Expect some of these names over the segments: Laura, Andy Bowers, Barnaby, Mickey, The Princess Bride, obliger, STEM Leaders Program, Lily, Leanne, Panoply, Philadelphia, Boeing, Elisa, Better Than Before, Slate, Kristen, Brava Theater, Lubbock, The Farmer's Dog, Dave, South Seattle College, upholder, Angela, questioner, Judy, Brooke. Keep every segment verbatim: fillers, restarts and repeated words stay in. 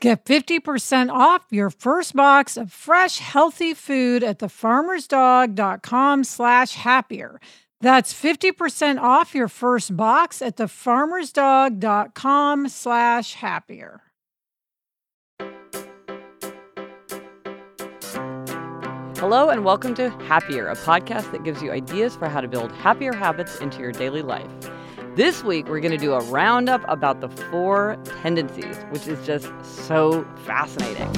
Get fifty percent off your first box of fresh, healthy food at thefarmersdog.com slash happier. That's fifty percent off your first box at thefarmersdog.com slash happier. Hello and welcome to Happier, a podcast that gives you ideas for how to build happier habits into your daily life. This week, we're going to do a roundup about the four tendencies, which is just so fascinating.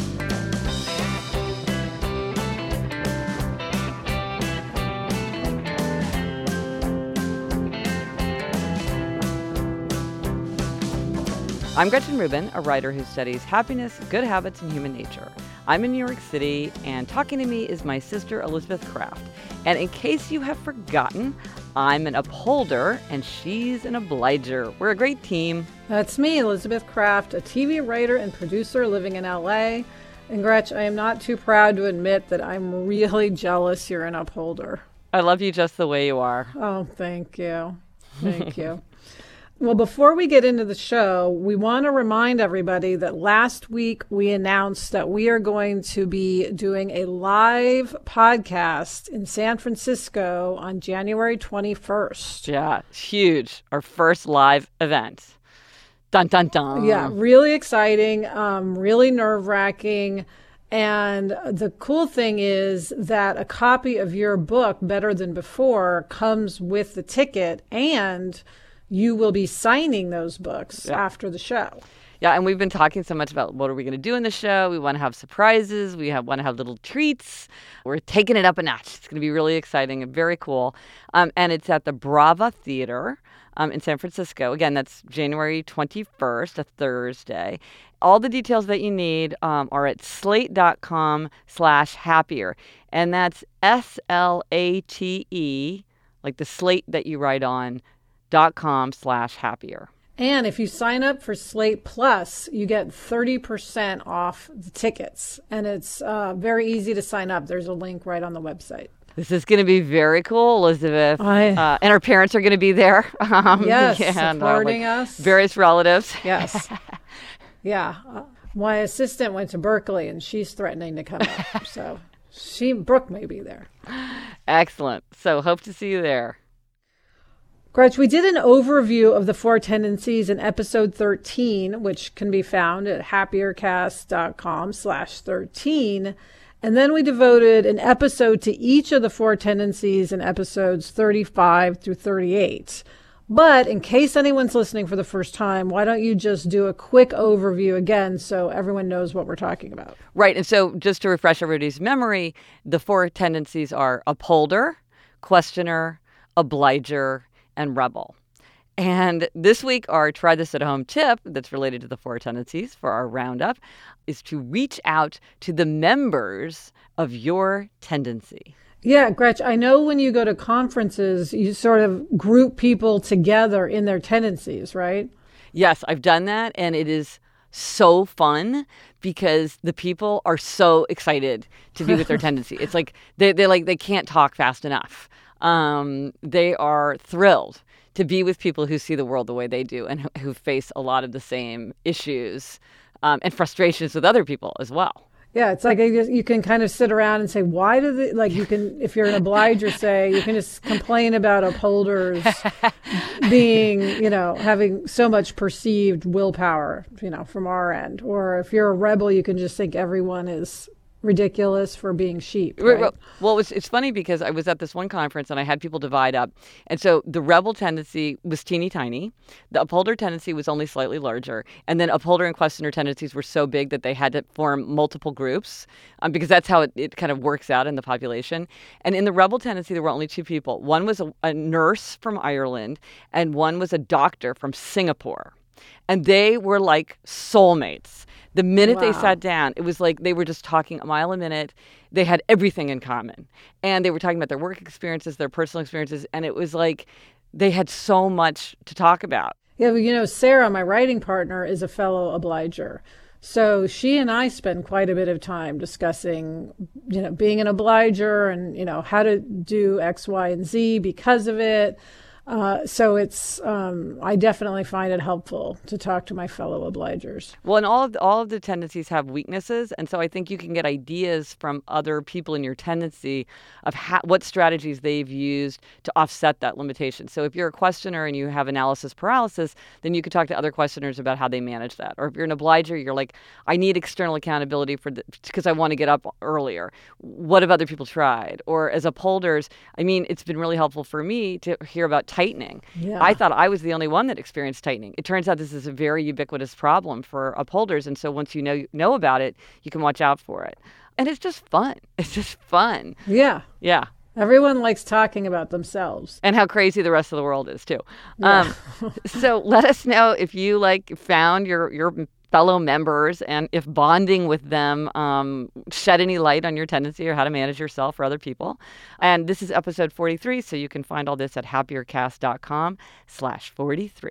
I'm Gretchen Rubin, a writer who studies happiness, good habits, and human nature. I'm in New York City, and talking to me is my sister, Elizabeth Craft. And in case you have forgotten, I'm an upholder, and she's an obliger. We're a great team. That's me, Elizabeth Craft, a T V writer and producer living in L A. And Gretch, I am not too proud to admit that I'm really jealous you're an upholder. I love you just the way you are. Oh, thank you. Thank you. Well, before we get into the show, we want to remind everybody that last week we announced that we are going to be doing a live podcast in San Francisco on January twenty-first. Yeah, huge. Our first live event. Dun, dun, dun. Yeah, really exciting, um, really nerve-wracking. And the cool thing is that a copy of your book, Better Than Before, comes with the ticket, and you will be signing those books yeah. after the show. Yeah, and we've been talking so much about what are we going to do in the show. We want to have surprises. We have, want to have little treats. We're taking it up a notch. It's going to be really exciting and very cool. Um, and it's at the Brava Theater um, in San Francisco. Again, that's January twenty-first, a Thursday. All the details that you need um, are at slate.com slash happier. And that's S L A T E, like the slate that you write on, dot com slash happier. And if you sign up for Slate Plus, you get thirty percent off the tickets. And it's uh, very easy to sign up. There's a link right on the website. This is going to be very cool, Elizabeth. I... Uh, and our parents are going to be there. Um, yes, yeah, supporting uh, like us. Various relatives. Yes. Yeah. Uh, my assistant went to Berkeley, and she's threatening to come up. So she, Brooke may be there. Excellent. So hope to see you there. Gretch, we did an overview of the four tendencies in episode thirteen, which can be found at happiercast.com slash 13. And then we devoted an episode to each of the four tendencies in episodes thirty-five through thirty-eight. But in case anyone's listening for the first time, why don't you just do a quick overview again so everyone knows what we're talking about? Right. And so just to refresh everybody's memory, the four tendencies are upholder, questioner, obliger, and rebel. And this week, our Try This at Home tip that's related to the four tendencies for our roundup is to reach out to the members of your tendency. Yeah, Gretch, I know when you go to conferences, you sort of group people together in their tendencies, right? Yes, I've done that. And it is so fun because the people are so excited to be with their tendency. It's like they they like they can't talk fast enough. Um, they are thrilled to be with people who see the world the way they do and who face a lot of the same issues um, and frustrations with other people as well. Yeah, it's like you can kind of sit around and say, why do they, like you can, if you're an obliger, say, you can just complain about upholders being, you know, having so much perceived willpower, you know, from our end. Or if you're a rebel, you can just think everyone is ridiculous for being sheep. Right? Well, well it was, it's funny because I was at this one conference and I had people divide up. And so the rebel tendency was teeny tiny. The upholder tendency was only slightly larger. And then upholder and questioner tendencies were so big that they had to form multiple groups um, because that's how it, it kind of works out in the population. And in the rebel tendency, there were only two people. One was a, a nurse from Ireland and one was a doctor from Singapore. And they were like soulmates. The minute wow. they sat down, it was like they were just talking a mile a minute. They had everything in common. And they were talking about their work experiences, their personal experiences. And it was like they had so much to talk about. Yeah, well, you know, Sarah, my writing partner, is a fellow obliger. So she and I spend quite a bit of time discussing, you know, being an obliger and, you know, how to do X, Y, and Z because of it. Uh, so it's, um, I definitely find it helpful to talk to my fellow obligers. Well, and all of the, all of the tendencies have weaknesses. And so I think you can get ideas from other people in your tendency of ha- what strategies they've used to offset that limitation. So if you're a questioner and you have analysis paralysis, then you could talk to other questioners about how they manage that. Or if you're an obliger, you're like, I need external accountability for because I want to get up earlier. What have other people tried? Or as upholders, I mean, it's been really helpful for me to hear about tightening. Yeah. I thought I was the only one that experienced tightening. It turns out this is a very ubiquitous problem for upholders. And so once you know know about it, you can watch out for it. And it's just fun. It's just fun. Yeah. Yeah. Everyone likes talking about themselves. And how crazy the rest of the world is, too. Yeah. Um, so let us know if you like found your, your fellow members and if bonding with them um, shed any light on your tendency or how to manage yourself or other people. And this is episode forty-three, so you can find all this at happiercast dot com slash forty-three.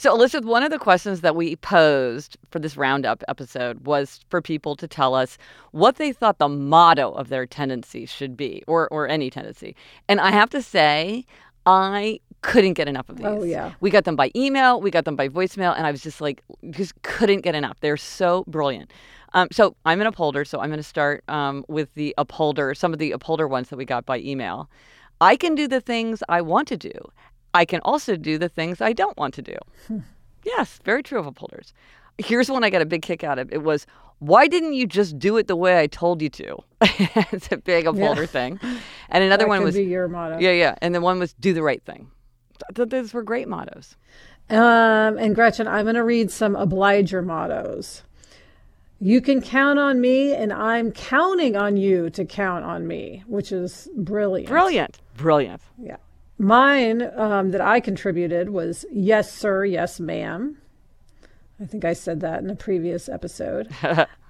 So, Elizabeth, one of the questions that we posed for this roundup episode was for people to tell us what they thought the motto of their tendency should be, or or any tendency. And I have to say, I couldn't get enough of these. Oh, yeah. We got them by email, we got them by voicemail, and I was just like, just couldn't get enough. They're so brilliant. Um, so I'm an upholder, so I'm going to start um, with the upholder, some of the upholder ones that we got by email. I can do the things I want to do. I can also do the things I don't want to do. Hmm. Yes, very true of upholders. Here's one I got a big kick out of. It was, why didn't you just do it the way I told you to? It's a big upholder yeah. thing. And another that one could was be your motto. Yeah, yeah. And the one was do the right thing. I thought those were great mottos. Um, and Gretchen, I'm going to read some obliger mottos. You can count on me, and I'm counting on you to count on me, which is brilliant. Brilliant. Brilliant. Yeah. Mine um, that I contributed was, yes, sir, yes, ma'am. I think I said that in a previous episode.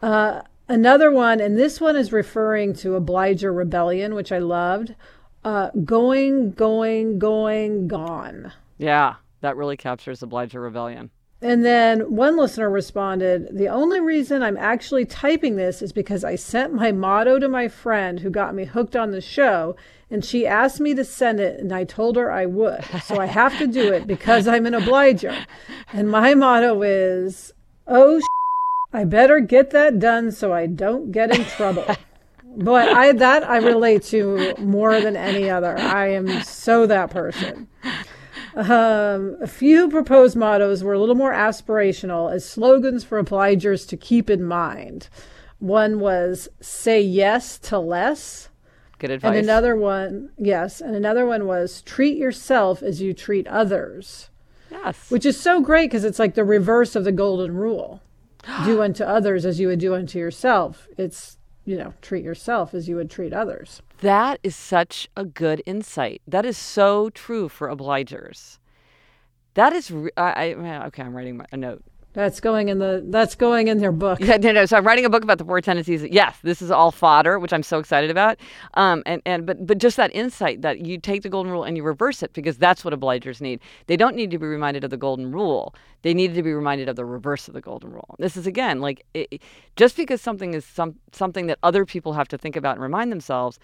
uh, another one, and this one is referring to obliger rebellion, which I loved. Uh, going, going, going, gone. Yeah, that really captures obliger rebellion. And then one listener responded, the only reason I'm actually typing this is because I sent my motto to my friend who got me hooked on the show, and she asked me to send it, and I told her I would. So I have to do it because I'm an obliger. And my motto is, oh, sh- I better get that done so I don't get in trouble. Boy, I that I relate to more than any other. I am so that person. Um, a few proposed mottos were a little more aspirational as slogans for obligers to keep in mind. One was "Say yes to less." Good advice. And another one, yes, and another one was "Treat yourself as you treat others." Yes. Which is so great because it's like the reverse of the golden rule. Do unto others as you would do unto yourself. It's, you know, treat yourself as you would treat others. That is such a good insight. That is so true for obligers. That is, re- I, I okay, I'm writing my, a note. That's going in the, that's going in their book. Yeah, no, no. So I'm writing a book about the four tendencies. Yes, this is all fodder, which I'm so excited about. Um, and, and but but just that insight that you take the golden rule and you reverse it, because that's what obligers need. They don't need to be reminded of the golden rule. They need to be reminded of the reverse of the golden rule. This is, again, like it, just because something is some something that other people have to think about and remind themselves,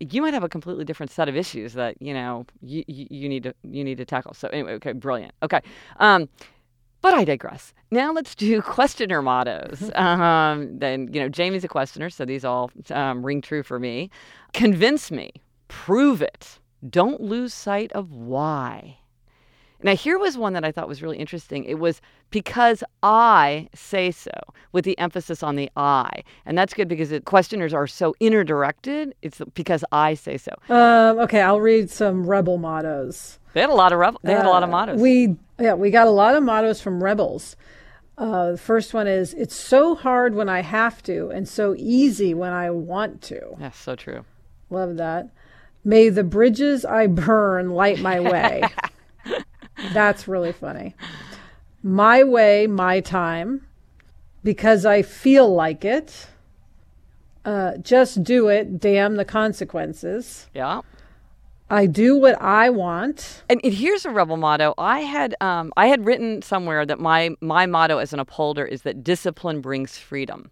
you might have a completely different set of issues that, you know, you you need to you need to tackle. So anyway, okay, brilliant. Okay. Um, But I digress. Now let's do questioner mottos. Um, then, you know, Jamie's a questioner, so these all um, ring true for me. Convince me. Prove it. Don't lose sight of why. Now, here was one that I thought was really interesting. It was because I say so, with the emphasis on the I. And that's good because it, questioners are so inner directed. It's because I say so. Um, okay, I'll read some Rebel mottos. They had a lot of rebel. They had uh, a lot of mottos. We yeah, we got a lot of mottos from rebels. Uh, the first one is, "It's so hard when I have to, and so easy when I want to." That's so true. Love that. "May the bridges I burn light my way." That's really funny. "My way, my time." "Because I feel like it." Uh, "just do it. Damn the consequences." Yeah. "I do what I want." And, and here's a rebel motto. I had um, I had written somewhere that my my motto as an upholder is that discipline brings freedom,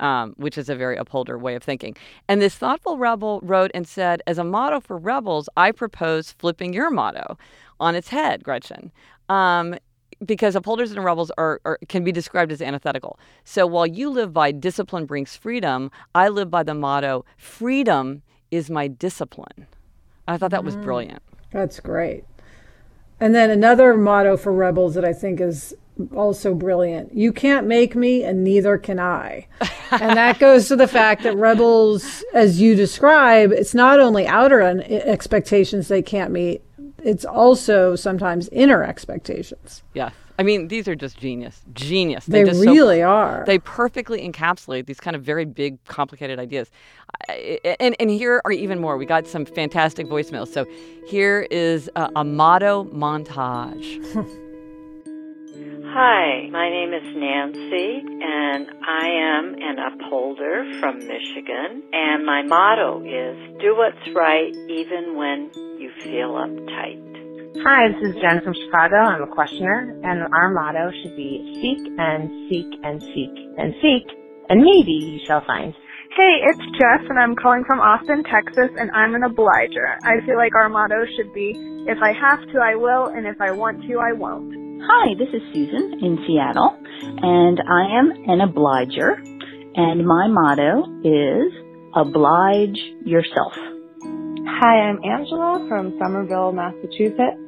um, which is a very upholder way of thinking. And this thoughtful rebel wrote and said, as a motto for rebels, I propose flipping your motto on its head, Gretchen. Um, Because upholders and rebels are, are can be described as antithetical. So while you live by discipline brings freedom, I live by the motto, freedom is my discipline. I thought that was brilliant. That's great. And then another motto for rebels that I think is also brilliant. "You can't make me and neither can I." And that goes to the fact that rebels, as you describe, it's not only outer expectations they can't meet, it's also sometimes inner expectations. Yes. I mean, these are just genius. Genius. They, they just really so, are. They perfectly encapsulate these kind of very big, complicated ideas. And, and here are even more. We got some fantastic voicemails. So here is a, a motto montage. Hi, my name is Nancy, and I am an upholder from Michigan. And my motto is, do what's right even when you feel uptight. Hi, this is Jen from Chicago. I'm a questioner, and our motto should be seek and seek and seek and seek, and maybe you shall find. Hey, it's Jeff, and I'm calling from Austin, Texas, and I'm an obliger. I feel like our motto should be, if I have to, I will, and if I want to, I won't. Hi, this is Susan in Seattle, and I am an obliger, and my motto is oblige yourself. Hi, I'm Angela from Somerville, Massachusetts,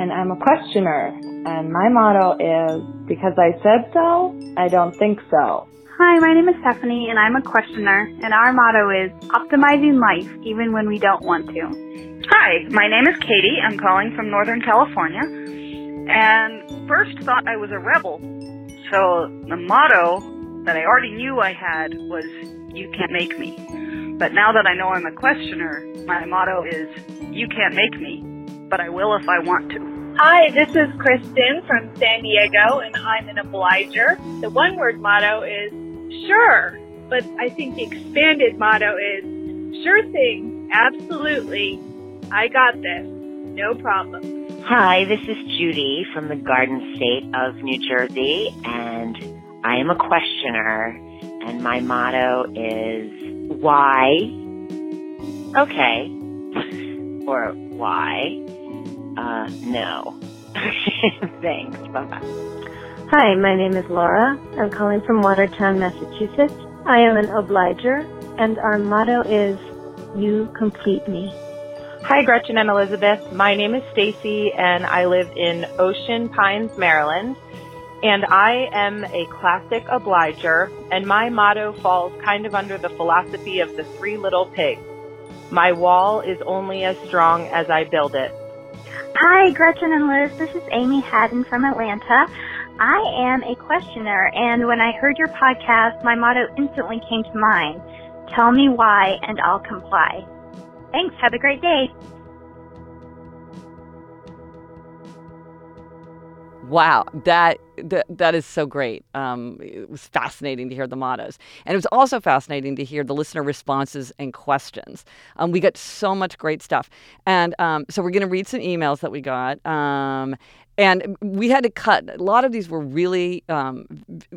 and I'm a questioner, and my motto is, because I said so, I don't think so. Hi, my name is Stephanie, and I'm a questioner, and our motto is, optimizing life, even when we don't want to. Hi, my name is Katie. I'm calling from Northern California, and first thought I was a rebel, so the motto that I already knew I had was, you can't make me. But now that I know I'm a questioner, my motto is, you can't make me, but I will if I want to. Hi, this is Kristen from San Diego, and I'm an obliger. The one-word motto is, sure, but I think the expanded motto is, sure thing, absolutely, I got this, no problem. Hi, this is Judy from the Garden State of New Jersey, and I am a questioner, and my motto is, why? Okay. Or why? Uh, no. Thanks. Bye-bye. Hi, my name is Laura. I'm calling from Watertown, Massachusetts. I am an obliger, and our motto is, You Complete Me. Hi, Gretchen and Elizabeth. My name is Stacey, and I live in Ocean Pines, Maryland. And I am a classic obliger, and my motto falls kind of under the philosophy of the three little pigs. My wall is only as strong as I build it. Hi, Gretchen and Liz. This is Amy Haddon from Atlanta. I am a questioner, and when I heard your podcast, my motto instantly came to mind. Tell me why, and I'll comply. Thanks. Have a great day. Wow, that that, that is so great. Um, it was fascinating to hear the mottos. And it was also fascinating to hear the listener responses and questions. Um, we got so much great stuff. And um, so we're going to read some emails that we got. Um, and we had to cut. A lot of these were really, um,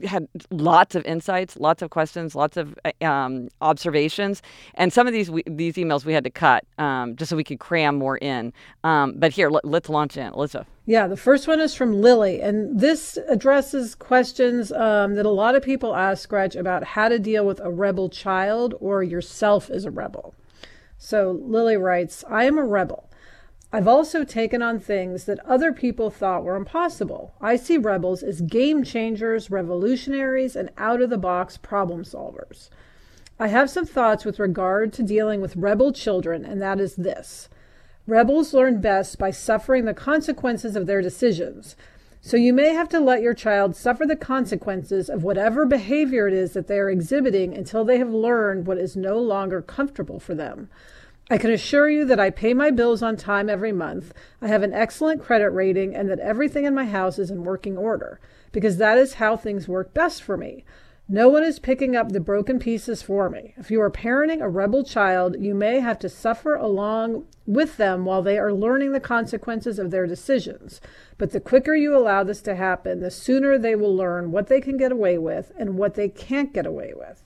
had lots of insights, lots of questions, lots of um, observations. And some of these we, these emails we had to cut um, just so we could cram more in. Um, but here, let, let's launch in. Elizabeth. Yeah, the first one is from Lily, and this addresses questions um, that a lot of people ask, Gretch, about how to deal with a rebel child or yourself as a rebel. So Lily writes, I am a rebel. I've also taken on things that other people thought were impossible. I see rebels as game changers, revolutionaries, and out-of-the-box problem solvers. I have some thoughts with regard to dealing with rebel children, and that is this. Rebels learn best by suffering the consequences of their decisions. So you may have to let your child suffer the consequences of whatever behavior it is that they are exhibiting until they have learned what is no longer comfortable for them. I can assure you that I pay my bills on time every month, I have an excellent credit rating, and that everything in my house is in working order, because that is how things work best for me. No one is picking up the broken pieces for me. If you are parenting a rebel child, you may have to suffer along with them while they are learning the consequences of their decisions. But the quicker you allow this to happen, the sooner they will learn what they can get away with and what they can't get away with.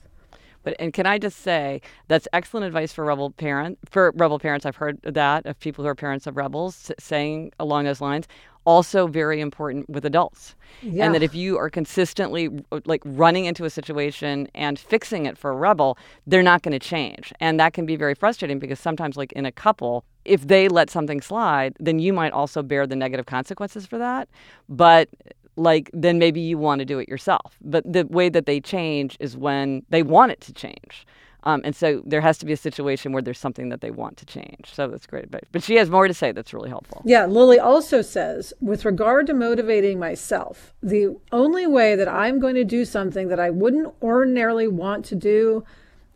But and can I just say that's excellent advice for rebel parent for rebel parents. I've heard that of people who are parents of rebels saying along those lines. Also very important with adults. Yeah. And that if you are consistently like running into a situation and fixing it for a rebel, they're not going to change. And that can be very frustrating because sometimes like in a couple, if they let something slide, then you might also bear the negative consequences for that. But like then maybe you want to do it yourself. But the way that they change is when they want it to change. Um, and so there has to be a situation where there's something that they want to change. So that's great. But, but she has more to say that's really helpful. Yeah. Lily also says, with regard to motivating myself, the only way that I'm going to do something that I wouldn't ordinarily want to do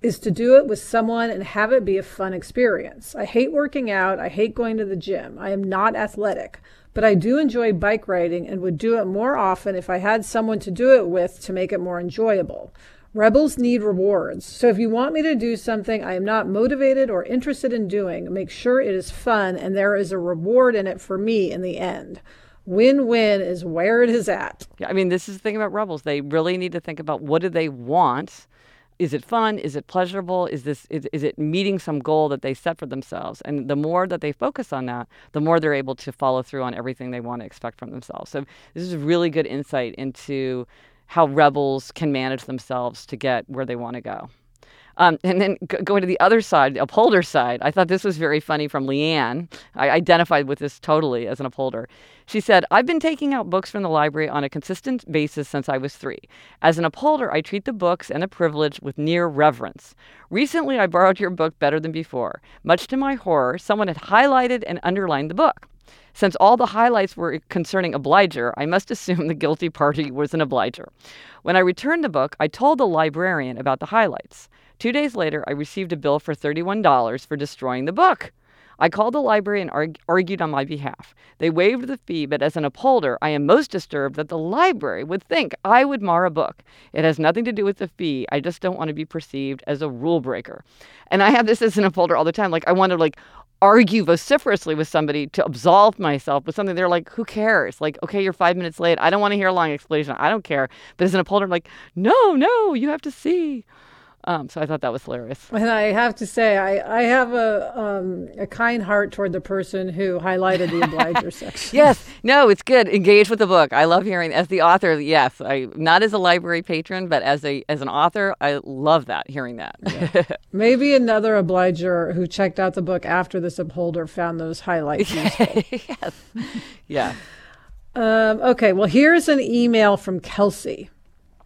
is to do it with someone and have it be a fun experience. I hate working out. I hate going to the gym. I am not athletic, but I do enjoy bike riding and would do it more often if I had someone to do it with to make it more enjoyable. Rebels need rewards. So if you want me to do something I am not motivated or interested in doing, make sure it is fun and there is a reward in it for me in the end. Win-win is where it is at. Yeah, I mean, this is the thing about rebels. They really need to think about what do they want? Is it fun? Is it pleasurable? Is this is, is it meeting some goal that they set for themselves? And the more that they focus on that, the more they're able to follow through on everything they want to expect from themselves. So this is really good insight into how rebels can manage themselves to get where they want to go. Um, and then g- going to the other side, the upholder side, I thought this was very funny from Leanne. I identified with this totally as an upholder. She said, I've been taking out books from the library on a consistent basis since I was three. As an upholder, I treat the books and the privilege with near reverence. Recently, I borrowed your book Better Than Before. Much to my horror, someone had highlighted and underlined the book. Since all the highlights were concerning obliger, I must assume the guilty party was an obliger. When I returned the book, I told the librarian about the highlights. Two days later, I received a bill for thirty-one dollars for destroying the book. I called the library and arg- argued on my behalf. They waived the fee, but as an upholder, I am most disturbed that the library would think I would mar a book. It has nothing to do with the fee. I just don't want to be perceived as a rule breaker. And I have this as an upholder all the time. Like, I want to, like, argue vociferously with somebody to absolve myself with something. They're like, who cares? Like, okay, you're five minutes late. I don't want to hear a long explanation. I don't care. But as an upholder, I'm like, no, no, you have to see. Um, so I thought that was hilarious. And I have to say, I, I have a um, a kind heart toward the person who highlighted the obliger section. Yes. No, it's good. Engage with the book. I love hearing, as the author, yes. I not as a library patron, but as a as an author, I love that, hearing that. Yeah. Maybe another obliger who checked out the book after this upholder found those highlights useful. Yes. Yeah. Um, okay. Well, here's an email from Kelsey.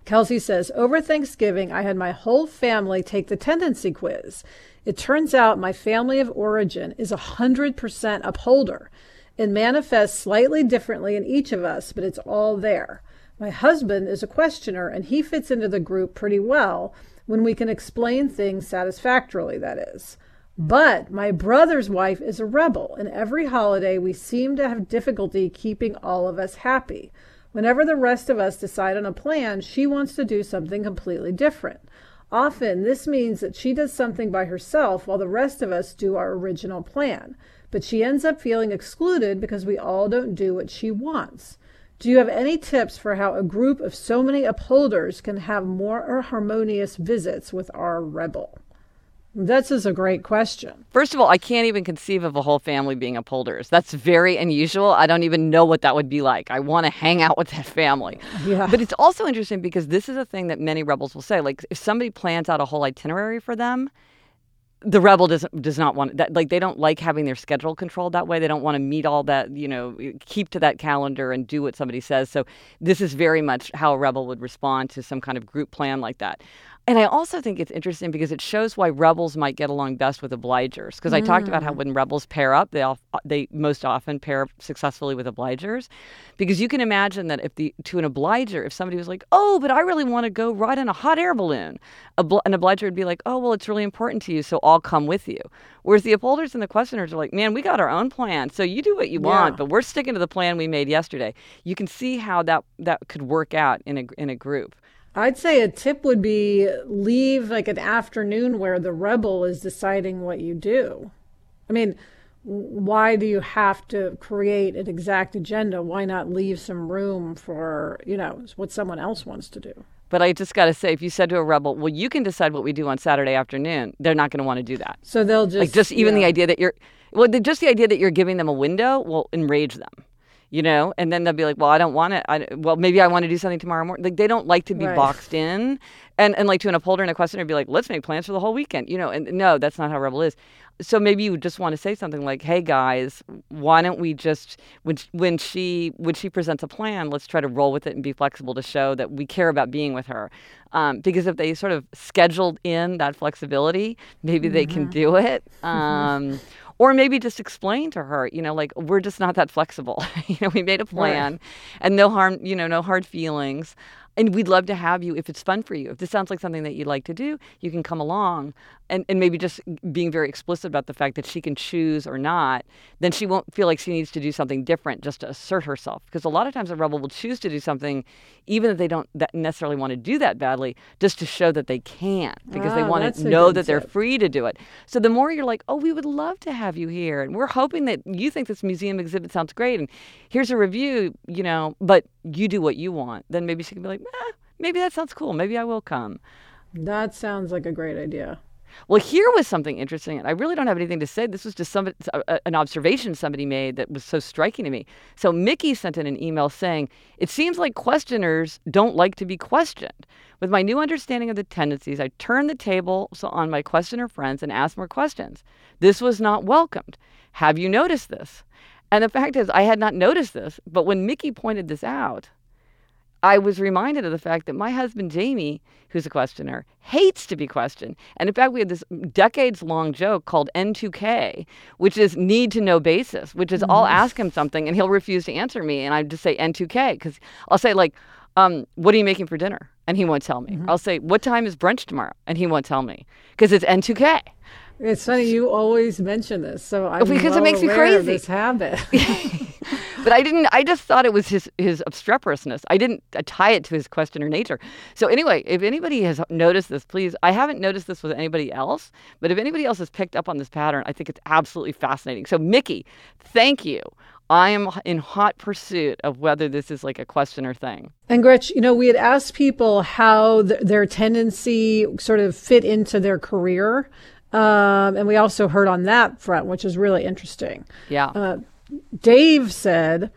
Kelsey says, over Thanksgiving, I had my whole family take the tendency quiz. It turns out my family of origin is one hundred percent upholder. It manifests slightly differently in each of us, but it's all there. My husband is a questioner, and he fits into the group pretty well when we can explain things satisfactorily, that is. But my brother's wife is a rebel, and every holiday we seem to have difficulty keeping all of us happy. Whenever the rest of us decide on a plan, she wants to do something completely different. Often, this means that she does something by herself while the rest of us do our original plan. But she ends up feeling excluded because we all don't do what she wants. Do you have any tips for how a group of so many upholders can have more harmonious visits with our rebel? This is a great question. First of all, I can't even conceive of a whole family being upholders. That's very unusual. I don't even know what that would be like. I want to hang out with that family. Yeah. But it's also interesting because this is a thing that many rebels will say. Like, if somebody plans out a whole itinerary for them, the rebel does does not want that. Like, they don't like having their schedule controlled that way. They don't want to meet all that, you know, keep to that calendar and do what somebody says. So this is very much how a rebel would respond to some kind of group plan like that. And I also think it's interesting because it shows why rebels might get along best with obligers. Because I mm. talked about how when rebels pair up, they all, they most often pair up successfully with obligers. Because you can imagine that if the to an obliger, if somebody was like, oh, but I really want to go ride in a hot air balloon, Obl- an obliger would be like, oh, well, it's really important to you, so I'll come with you. Whereas the upholders and the questioners are like, man, we got our own plan, so you do what you yeah. want, but we're sticking to the plan we made yesterday. You can see how that, that could work out in a in a group. I'd say a tip would be leave like an afternoon where the rebel is deciding what you do. I mean, why do you have to create an exact agenda? Why not leave some room for, you know, what someone else wants to do? But I just got to say, if you said to a rebel, well, you can decide what we do on Saturday afternoon, they're not going to want to do that. So they'll just... Like, just even yeah. the idea that you're... Well, just the idea that you're giving them a window will enrage them. You know, and then they'll be like, well, I don't want to. I, well, maybe I want to do something tomorrow morning. Like, they don't like to be right. boxed in. And, and like to an upholder and a questioner, be like, let's make plans for the whole weekend. You know, and no, that's not how rebel is. So maybe you just want to say something like, hey, guys, why don't we just when when she when she presents a plan, let's try to roll with it and be flexible to show that we care about being with her. Um, because if they sort of scheduled in that flexibility, maybe mm-hmm. they can do it. Um Or maybe just explain to her, you know, like, we're just not that flexible. You know, we made a plan right. and no harm, you know, no hard feelings. And we'd love to have you if it's fun for you. If this sounds like something that you'd like to do, you can come along. And, and maybe just being very explicit about the fact that she can choose or not, then she won't feel like she needs to do something different just to assert herself. Because a lot of times a rebel will choose to do something, even if they don't that necessarily want to do that badly, just to show that they can. Because ah, they want to know that they're free to do it. So the more you're like, oh, we would love to have you here. And we're hoping that you think this museum exhibit sounds great. And here's a review, you know, but you do what you want. Then maybe she can be like, eh, maybe that sounds cool. Maybe I will come. That sounds like a great idea. Well, here was something interesting, and I really don't have anything to say. This was just some, uh, an observation somebody made that was so striking to me. So Mickey sent in an email saying, it seems like questioners don't like to be questioned. With my new understanding of the tendencies, I turned the table on my questioner friends and asked more questions. This was not welcomed. Have you noticed this? And the fact is, I had not noticed this, but when Mickey pointed this out, I was reminded of the fact that my husband, Jamie, who's a questioner, hates to be questioned. And in fact, we had this decades-long joke called N two K, which is need to know basis, which is mm-hmm. I'll ask him something and he'll refuse to answer me. And I just say N two K because I'll say, like, um, what are you making for dinner? And he won't tell me. Mm-hmm. I'll say, what time is brunch tomorrow? And he won't tell me because it's N two K. It's funny. You always mention this. So I'm because well it makes me crazy. This habit. But I didn't, I just thought it was his, his obstreperousness. I didn't tie it to his questioner nature. So anyway, if anybody has noticed this, please, I haven't noticed this with anybody else, but if anybody else has picked up on this pattern, I think it's absolutely fascinating. So Mickey, thank you. I am in hot pursuit of whether this is like a question or thing. And Gretch, you know, we had asked people how th- their tendency sort of fit into their career. Um, and we also heard on that front, which is really interesting. Yeah. Uh, Dave said,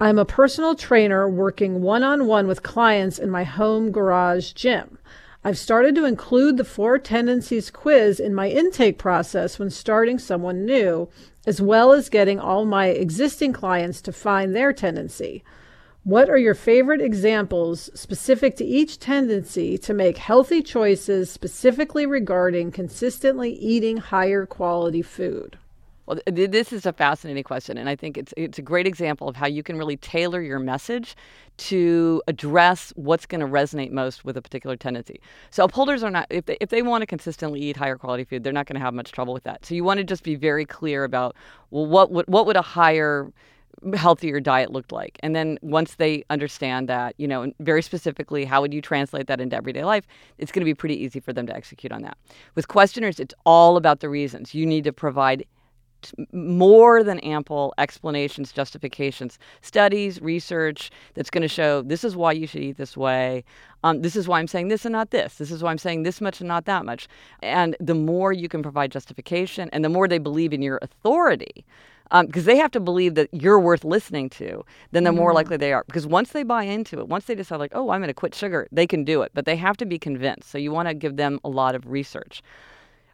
I'm a personal trainer working one-on-one with clients in my home garage gym. I've started to include the Four Tendencies quiz in my intake process when starting someone new, as well as getting all my existing clients to find their tendency. What are your favorite examples specific to each tendency to make healthy choices specifically regarding consistently eating higher quality food? Well, th- this is a fascinating question, and I think it's it's a great example of how you can really tailor your message to address what's going to resonate most with a particular tendency. So upholders are not, if they, if they want to consistently eat higher quality food, they're not going to have much trouble with that. So you want to just be very clear about, well, what would, what would a higher, healthier diet looked like? And then once they understand that, you know, very specifically, how would you translate that into everyday life? It's going to be pretty easy for them to execute on that. With questioners, it's all about the reasons. You need to provide more than ample explanations, justifications, studies, research that's going to show this is why you should eat this way. Um, this is why I'm saying this and not this. This is why I'm saying this much and not that much. And the more you can provide justification and the more they believe in your authority, because um, they have to believe that you're worth listening to, then the mm-hmm. more likely they are. Because once they buy into it, once they decide like, oh, I'm going to quit sugar, they can do it. But they have to be convinced. So you want to give them a lot of research.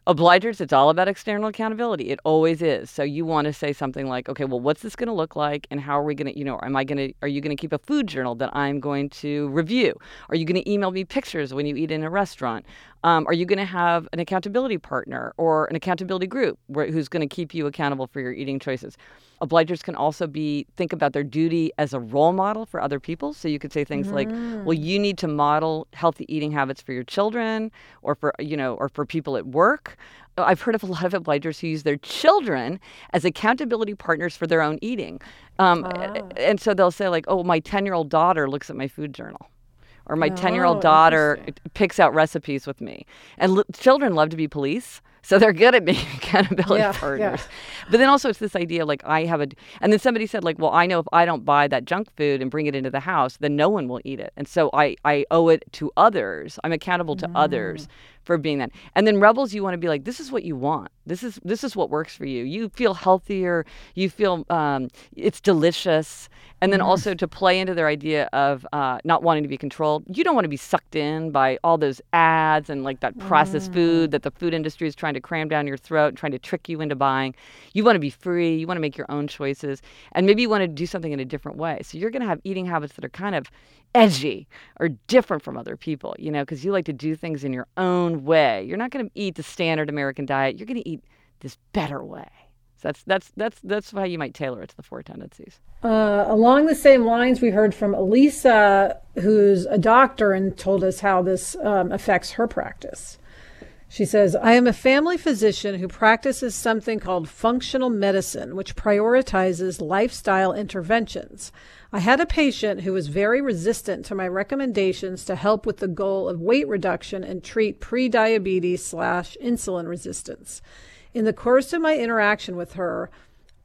Obligers, it's all about external accountability. It always is. So you want to say something like, okay, well, what's this going to look like? And how are we going to, you know, am I going to, are you going to keep a food journal that I'm going to review? Are you going to email me pictures when you eat in a restaurant? Um, are you going to have an accountability partner or an accountability group where, who's going to keep you accountable for your eating choices? Obligers can also be, think about their duty as a role model for other people. So you could say things mm. like, well, you need to model healthy eating habits for your children or for, you know, or for people at work. I've heard of a lot of obligers who use their children as accountability partners for their own eating. Um, ah. And so they'll say like, oh, my ten-year-old daughter looks at my food journal. Or my ten-year-old oh, daughter picks out recipes with me. And l- children love to be police. So they're good at being accountability yeah, partners. Yeah. But then also it's this idea like I have a, and then somebody said like, well, I know if I don't buy that junk food and bring it into the house, then no one will eat it. And so I, I owe it to others. I'm accountable to mm. others for being that. And then rebels, you want to be like, this is what you want. This is, this is what works for you. You feel healthier. You feel um, it's delicious. And then mm. also to play into their idea of uh, not wanting to be controlled. You don't want to be sucked in by all those ads and like that processed mm. food that the food industry is trying to cram down your throat, trying to trick you into buying. You want to be free. You want to make your own choices. And maybe you want to do something in a different way. So you're going to have eating habits that are kind of edgy or different from other people, you know, because you like to do things in your own way. You're not going to eat the standard American diet. You're going to eat this better way. So that's that's that's that's how you might tailor it to the four tendencies. Uh, along the same lines, we heard from Elisa, who's a doctor, and told us how this um, affects her practice. She says, I am a family physician who practices something called functional medicine, which prioritizes lifestyle interventions. I had a patient who was very resistant to my recommendations to help with the goal of weight reduction and treat prediabetes slash insulin resistance. In the course of my interaction with her,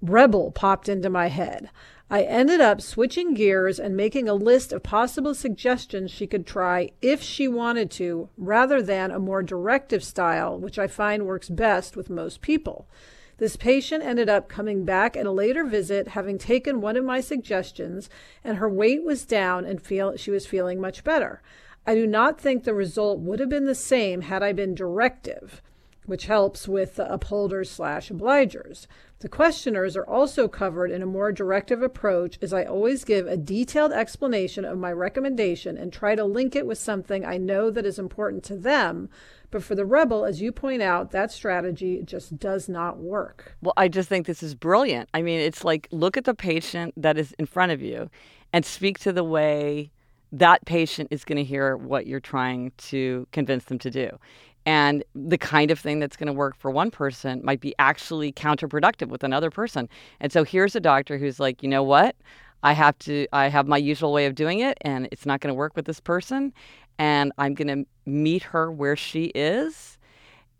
rebel popped into my head. I ended up switching gears and making a list of possible suggestions she could try if she wanted to, rather than a more directive style, which I find works best with most people. This patient ended up coming back at a later visit, having taken one of my suggestions, and her weight was down and feel she was feeling much better. I do not think the result would have been the same had I been directive, which helps with the upholders slash obligers. The questioners are also covered in a more directive approach, as I always give a detailed explanation of my recommendation and try to link it with something I know that is important to them. But for the rebel, as you point out, that strategy just does not work. Well, I just think this is brilliant. I mean, it's like, look at the patient that is in front of you and speak to the way that patient is going to hear what you're trying to convince them to do. And the kind of thing that's going to work for one person might be actually counterproductive with another person. And so here's a doctor who's like, you know what? I have to, I have my usual way of doing it, and it's not going to work with this person. And I'm going to meet her where she is.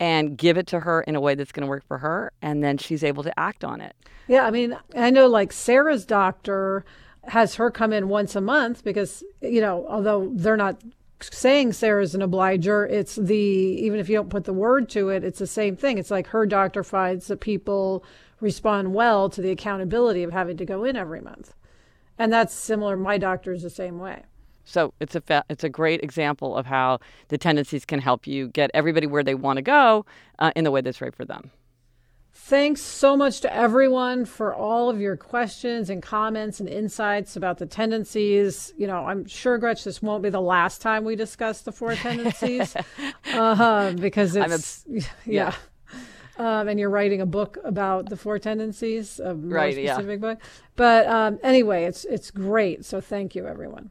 and give it to her in a way that's going to work for her. And then she's able to act on it. Yeah. I mean, I know like Sarah's doctor has her come in once a month because, you know, although they're not saying Sarah's an obliger, it's the, even if you don't put the word to it, it's the same thing. It's like her doctor finds that people respond well to the accountability of having to go in every month. And that's similar. My doctor is the same way. So it's a fa- it's a great example of how the tendencies can help you get everybody where they want to go uh, in the way that's right for them. Thanks so much to everyone for all of your questions and comments and insights about the tendencies. You know, I'm sure, Gretch, this won't be the last time we discuss the four tendencies uh, because it's, obs- yeah. yeah. Um, and you're writing a book about the four tendencies, a more right, specific yeah. book. But um, anyway, it's it's great. So thank you, everyone.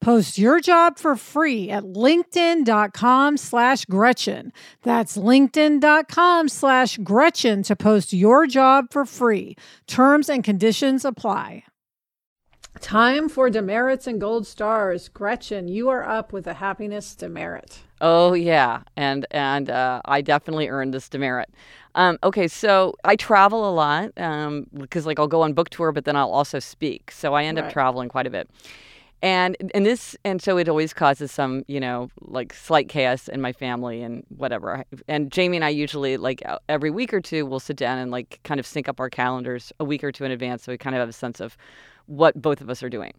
Post your job for free at linkedin.com slash Gretchen. That's linkedin.com slash Gretchen to post your job for free. Terms and conditions apply. Time for demerits and gold stars. Gretchen, you are up with a happiness demerit. Oh, yeah. And and uh, I definitely earned this demerit. Um, okay, so I travel a lot um, because like I'll go on book tour, but then I'll also speak. So I end right. up traveling quite a bit. And and this and so it always causes some, you know, like slight chaos in my family and whatever. And Jamie and I usually, like every week or two, we'll sit down and like kind of sync up our calendars a week or two in advance so we kind of have a sense of what both of us are doing.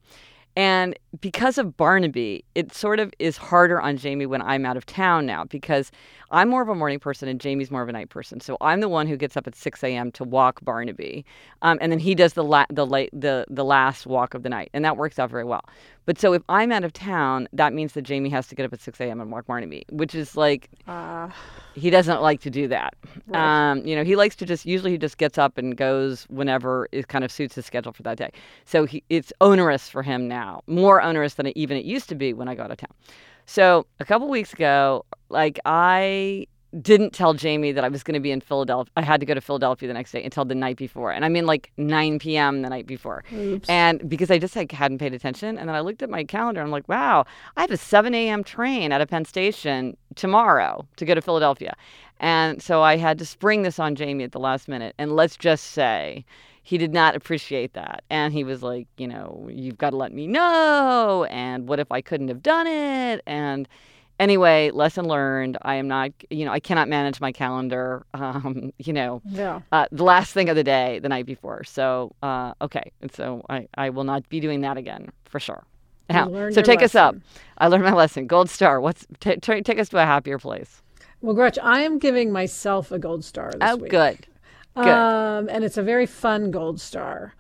And because of Barnaby, it sort of is harder on Jamie when I'm out of town now because I'm more of a morning person and Jamie's more of a night person. So I'm the one who gets up at six a.m. to walk Barnaby. Um, and then he does the, la- the, la- the, the last walk of the night. And that works out very well. But so if I'm out of town, that means that Jamie has to get up at six a.m. and walk Barnaby, which is like, uh, he doesn't like to do that. Right. Um, you know, he likes to just, usually he just gets up and goes whenever it kind of suits his schedule for that day. So he, it's onerous for him now, more onerous than it, even it used to be when I got out of town. So a couple weeks ago, like I didn't tell Jamie that I was going to be in Philadelphia. I had to go to Philadelphia the next day until the night before. And I mean like nine p.m. the night before. Oops. And because I just like hadn't paid attention. And then I looked at my calendar. And I'm like, wow, I have a seven a.m. train out of Penn Station tomorrow to go to Philadelphia. And so I had to spring this on Jamie at the last minute. And let's just say he did not appreciate that. And he was like, you know, you've got to let me know. And what if I couldn't have done it? And anyway, lesson learned. I am not, you know, I cannot manage my calendar, um, you know, yeah. uh, the last thing of the day, the night before. So, uh, okay. And so I, I will not be doing that again for sure. Now, so take lesson. us up. I learned my lesson. Gold star. What's t- t- Take us to a happier place. Well, Gretch, I am giving myself a gold star this oh, week. Oh, good. Good. Um, and it's a very fun gold star.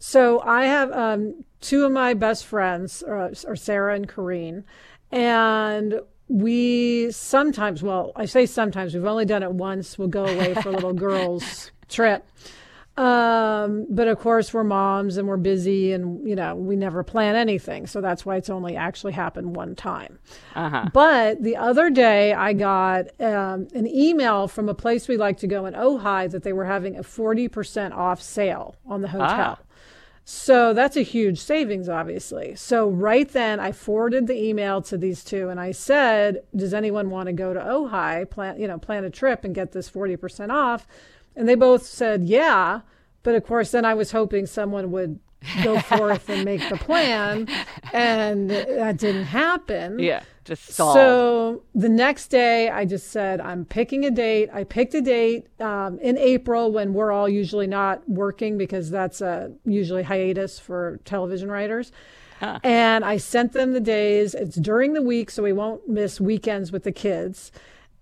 So I have um, two of my best friends are, are Sarah and Corrine. And we sometimes, well, I say sometimes, we've only done it once. We'll go away for a little girls' trip. Um, but of course, we're moms and we're busy and, you know, we never plan anything. So that's why it's only actually happened one time. Uh-huh. But the other day I got um, an email from a place we like to go in Ojai that they were having a forty percent off sale on the hotel. Ah. So that's a huge savings, obviously. So right then I forwarded the email to these two and I said, does anyone want to go to Ojai, plan, you know, plan a trip and get this forty percent off? And they both said, yeah. But of course, then I was hoping someone would go forth and make the plan. And that didn't happen. Yeah. just stalled? So the next day I just said, I'm picking a date. I picked a date um, in April when we're all usually not working because that's a usually hiatus for television writers. Huh. And I sent them the days. It's during the week, so we won't miss weekends with the kids.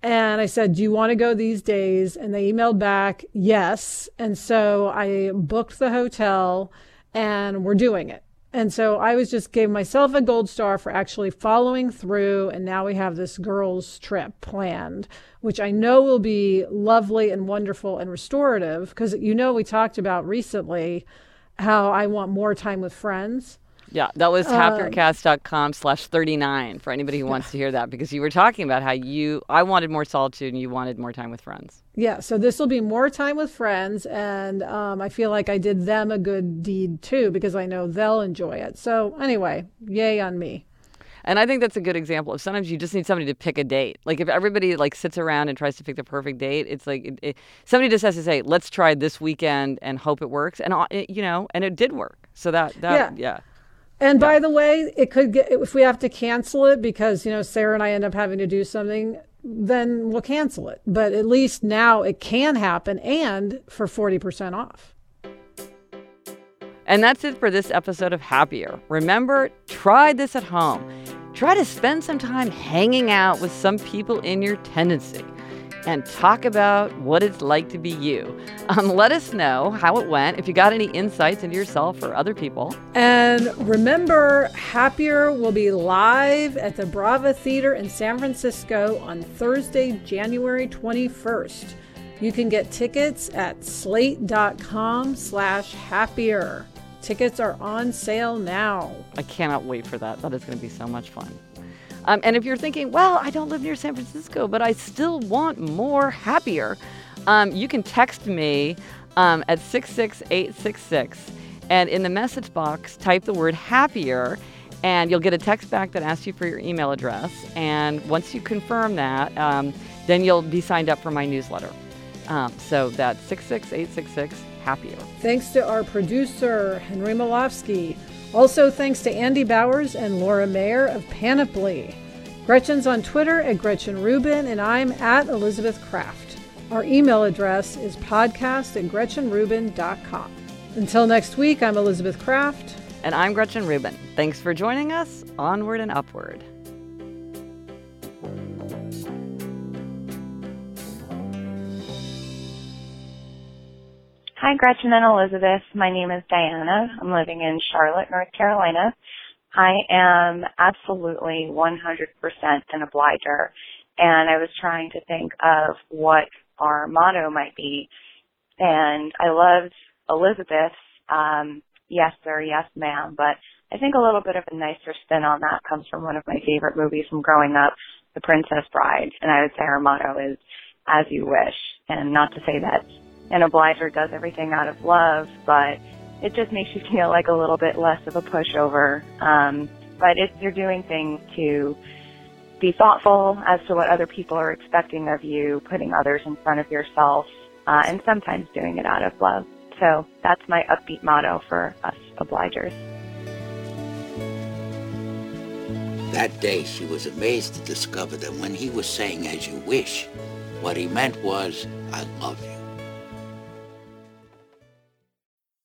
And I said, do you want to go these days? And they emailed back, yes. And so I booked the hotel and we're doing it. And so I was just gave myself a gold star for actually following through. And now we have this girls' trip planned, which I know will be lovely and wonderful and restorative because, you know, we talked about recently how I want more time with friends. Yeah, that was happiercast.com slash 39 for anybody who wants to hear that, because you were talking about how you, I wanted more solitude and you wanted more time with friends. Yeah, so this will be more time with friends, and um, I feel like I did them a good deed too, because I know they'll enjoy it. So anyway, yay on me. And I think that's a good example of sometimes you just need somebody to pick a date. Like if everybody like sits around and tries to pick the perfect date, it's like it, it, somebody just has to say, let's try this weekend and hope it works. And, it, you know, and it did work. So that, that yeah. yeah. And by the way, it could get, if we have to cancel it because, you know, Sarah and I end up having to do something, then we'll cancel it. But at least now it can happen, and for forty percent off. And that's it for this episode of Happier. Remember, try this at home. Try to spend some time hanging out with some people in your tendency and talk about what it's like to be you. Um, let us know how it went, if you got any insights into yourself or other people. And remember, Happier will be live at the Brava Theater in San Francisco on Thursday, January twenty-first. You can get tickets at slate.com slash happier. Tickets are on sale now. I cannot wait for that. That is going to be so much fun. Um, and if you're thinking, well, I don't live near San Francisco, but I still want more Happier, um, you can text me um, at six six eight six six. And in the message box, type the word Happier, and you'll get a text back that asks you for your email address. And once you confirm that, um, then you'll be signed up for my newsletter. Um, so that's six six eight six six, Happier. Thanks to our producer, Henry Malofsky. Also, thanks to Andy Bowers and Laura Mayer of Panoply. Gretchen's on Twitter at Gretchen Rubin, and I'm at Elizabeth Craft. Our email address is podcast at gretchen rubin dot com. Until next week, I'm Elizabeth Craft. And I'm Gretchen Rubin. Thanks for joining us. Onward and upward. Hi, Gretchen and Elizabeth. My name is Diana. I'm living in Charlotte, North Carolina. I am absolutely one hundred percent an obliger, and I was trying to think of what our motto might be. And I loved Elizabeth's, um, yes, sir, yes, ma'am, but I think a little bit of a nicer spin on that comes from one of my favorite movies from growing up, The Princess Bride. And I would say our motto is, as you wish, and not to say that an obliger does everything out of love, but it just makes you feel like a little bit less of a pushover. Um, but if you're doing things to be thoughtful as to what other people are expecting of you, putting others in front of yourself, uh, and sometimes doing it out of love. So that's my upbeat motto for us obligers. That day she was amazed to discover that when he was saying, as you wish, what he meant was, I love you.